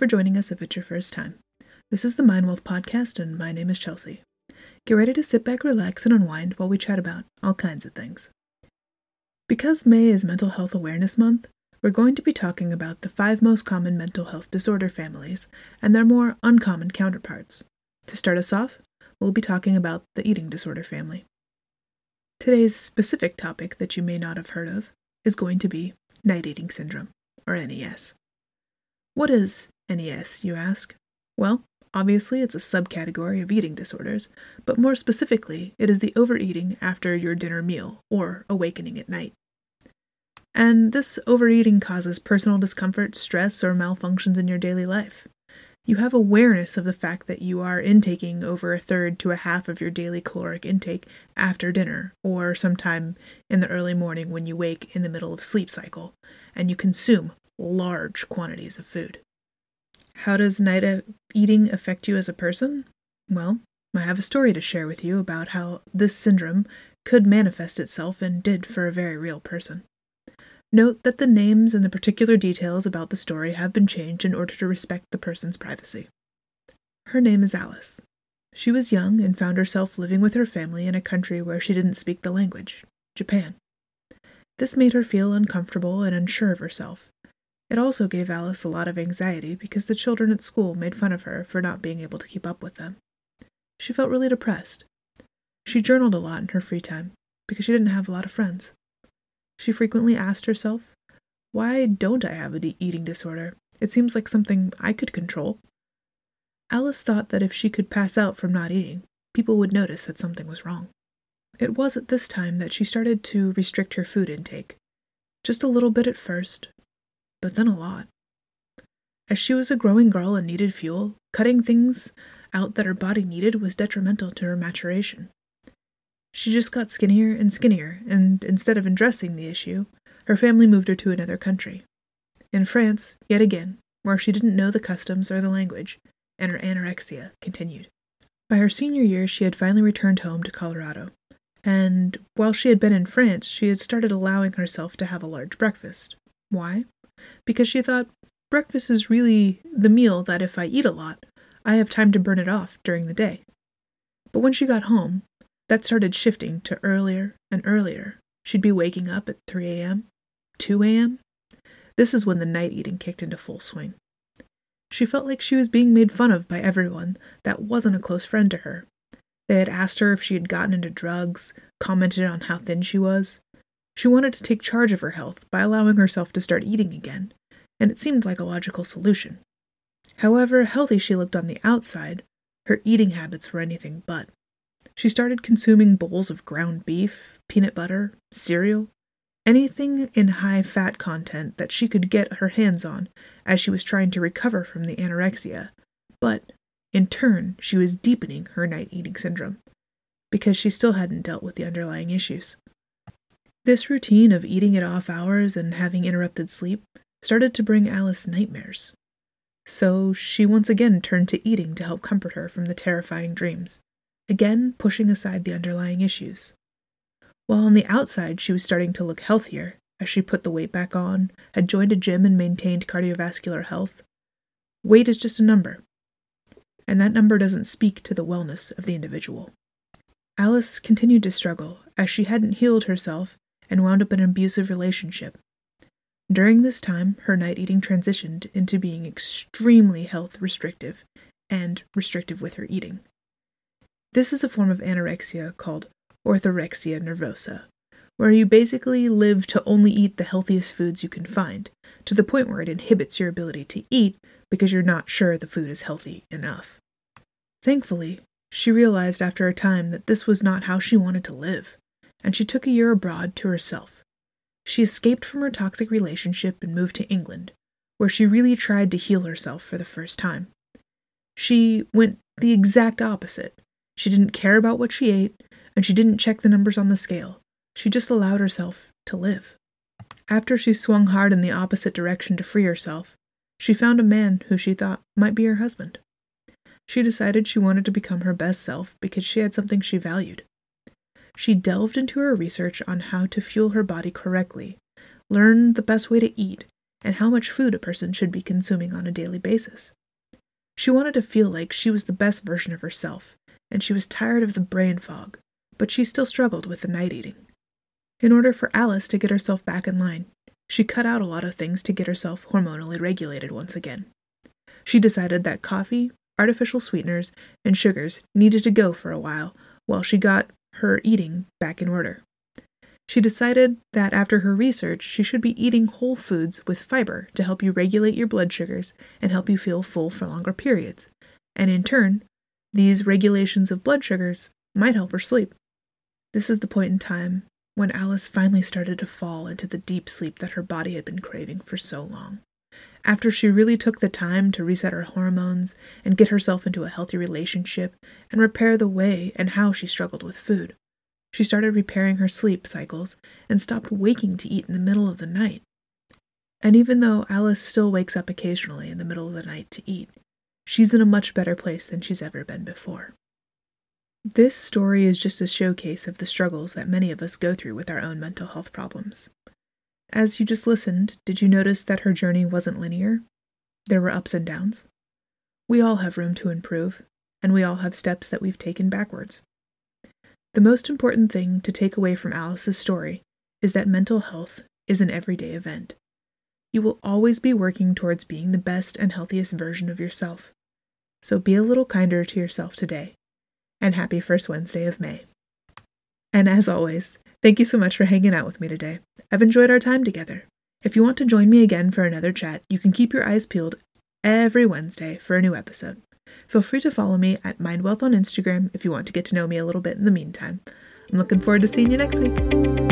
you for joining us if it's your first time. This is the MindWealth Podcast, and my name is Chelsea. Get ready to sit back, relax, and unwind while we chat about all kinds of things. Because May is Mental Health Awareness Month, we're going to be talking about the 5 most common mental health disorder families and their more uncommon counterparts. To start us off, we'll be talking about the eating disorder family. Today's specific topic that you may not have heard of is going to be night eating syndrome, or NES. What is NES, you ask? Well, obviously it's a subcategory of eating disorders, but more specifically, it is the overeating after your dinner meal or awakening at night. And this overeating causes personal discomfort, stress, or malfunctions in your daily life. You have awareness of the fact that you are intaking over a third to a half of your daily caloric intake after dinner, or sometime in the early morning when you wake in the middle of sleep cycle, and you consume large quantities of food. How does night eating affect you as a person? Well, I have a story to share with you about how this syndrome could manifest itself and did for a very real person. Note that the names and the particular details about the story have been changed in order to respect the person's privacy. Her name is Alice. She was young and found herself living with her family in a country where she didn't speak the language, Japan. This made her feel uncomfortable and unsure of herself. It also gave Alice a lot of anxiety because the children at school made fun of her for not being able to keep up with them. She felt really depressed. She journaled a lot in her free time because she didn't have a lot of friends. She frequently asked herself, "Why don't I have an eating disorder? It seems like something I could control." Alice thought that if she could pass out from not eating, people would notice that something was wrong. It was at this time that she started to restrict her food intake. Just a little bit at first, but then a lot. As she was a growing girl and needed fuel, cutting things out that her body needed was detrimental to her maturation. She just got skinnier and skinnier, and instead of addressing the issue, her family moved her to another country. In France, yet again, where she didn't know the customs or the language, and her anorexia continued. By her senior year, she had finally returned home to Colorado, and while she had been in France, she had started allowing herself to have a large breakfast. Why? Because she thought, breakfast is really the meal that if I eat a lot, I have time to burn it off during the day. But when she got home, that started shifting to earlier and earlier. She'd be waking up at 3 a.m., 2 a.m. This is when the night eating kicked into full swing. She felt like she was being made fun of by everyone that wasn't a close friend to her. They had asked her if she had gotten into drugs, commented on how thin she was. She wanted to take charge of her health by allowing herself to start eating again, and it seemed like a logical solution. However healthy she looked on the outside, her eating habits were anything but. She started consuming bowls of ground beef, peanut butter, cereal, anything in high fat content that she could get her hands on as she was trying to recover from the anorexia. But, in turn, she was deepening her night eating syndrome because she still hadn't dealt with the underlying issues. This routine of eating at off hours and having interrupted sleep started to bring Alice nightmares. So she once again turned to eating to help comfort her from the terrifying dreams. Again, pushing aside the underlying issues. While on the outside she was starting to look healthier, as she put the weight back on, had joined a gym and maintained cardiovascular health, weight is just a number, and that number doesn't speak to the wellness of the individual. Alice continued to struggle, as she hadn't healed herself and wound up in an abusive relationship. During this time, her night eating transitioned into being extremely health restrictive and restrictive with her eating. This is a form of anorexia called orthorexia nervosa, where you basically live to only eat the healthiest foods you can find, to the point where it inhibits your ability to eat because you're not sure the food is healthy enough. Thankfully, she realized after a time that this was not how she wanted to live, and she took a year abroad to herself. She escaped from her toxic relationship and moved to England, where she really tried to heal herself for the first time. She went the exact opposite. She didn't care about what she ate, and she didn't check the numbers on the scale. She just allowed herself to live. After she swung hard in the opposite direction to free herself, she found a man who she thought might be her husband. She decided she wanted to become her best self because she had something she valued. She delved into her research on how to fuel her body correctly, learned the best way to eat, and how much food a person should be consuming on a daily basis. She wanted to feel like she was the best version of herself, and she was tired of the brain fog, but she still struggled with the night eating. In order for Alice to get herself back in line, she cut out a lot of things to get herself hormonally regulated once again. She decided that coffee, artificial sweeteners, and sugars needed to go for a while she got her eating back in order. She decided that after her research, she should be eating whole foods with fiber to help you regulate your blood sugars and help you feel full for longer periods. And in turn, these regulations of blood sugars might help her sleep. This is the point in time when Alice finally started to fall into the deep sleep that her body had been craving for so long. After she really took the time to reset her hormones and get herself into a healthy relationship and repair the way and how she struggled with food. She started repairing her sleep cycles and stopped waking to eat in the middle of the night. And even though Alice still wakes up occasionally in the middle of the night to eat, she's in a much better place than she's ever been before. This story is just a showcase of the struggles that many of us go through with our own mental health problems. As you just listened, did you notice that her journey wasn't linear? There were ups and downs. We all have room to improve, and we all have steps that we've taken backwards. The most important thing to take away from Alice's story is that mental health is an everyday event. You will always be working towards being the best and healthiest version of yourself. So be a little kinder to yourself today. And happy first Wednesday of May. And as always, thank you so much for hanging out with me today. I've enjoyed our time together. If you want to join me again for another chat, you can keep your eyes peeled every Wednesday for a new episode. Feel free to follow me at MindWealth on Instagram if you want to get to know me a little bit in the meantime. I'm looking forward to seeing you next week.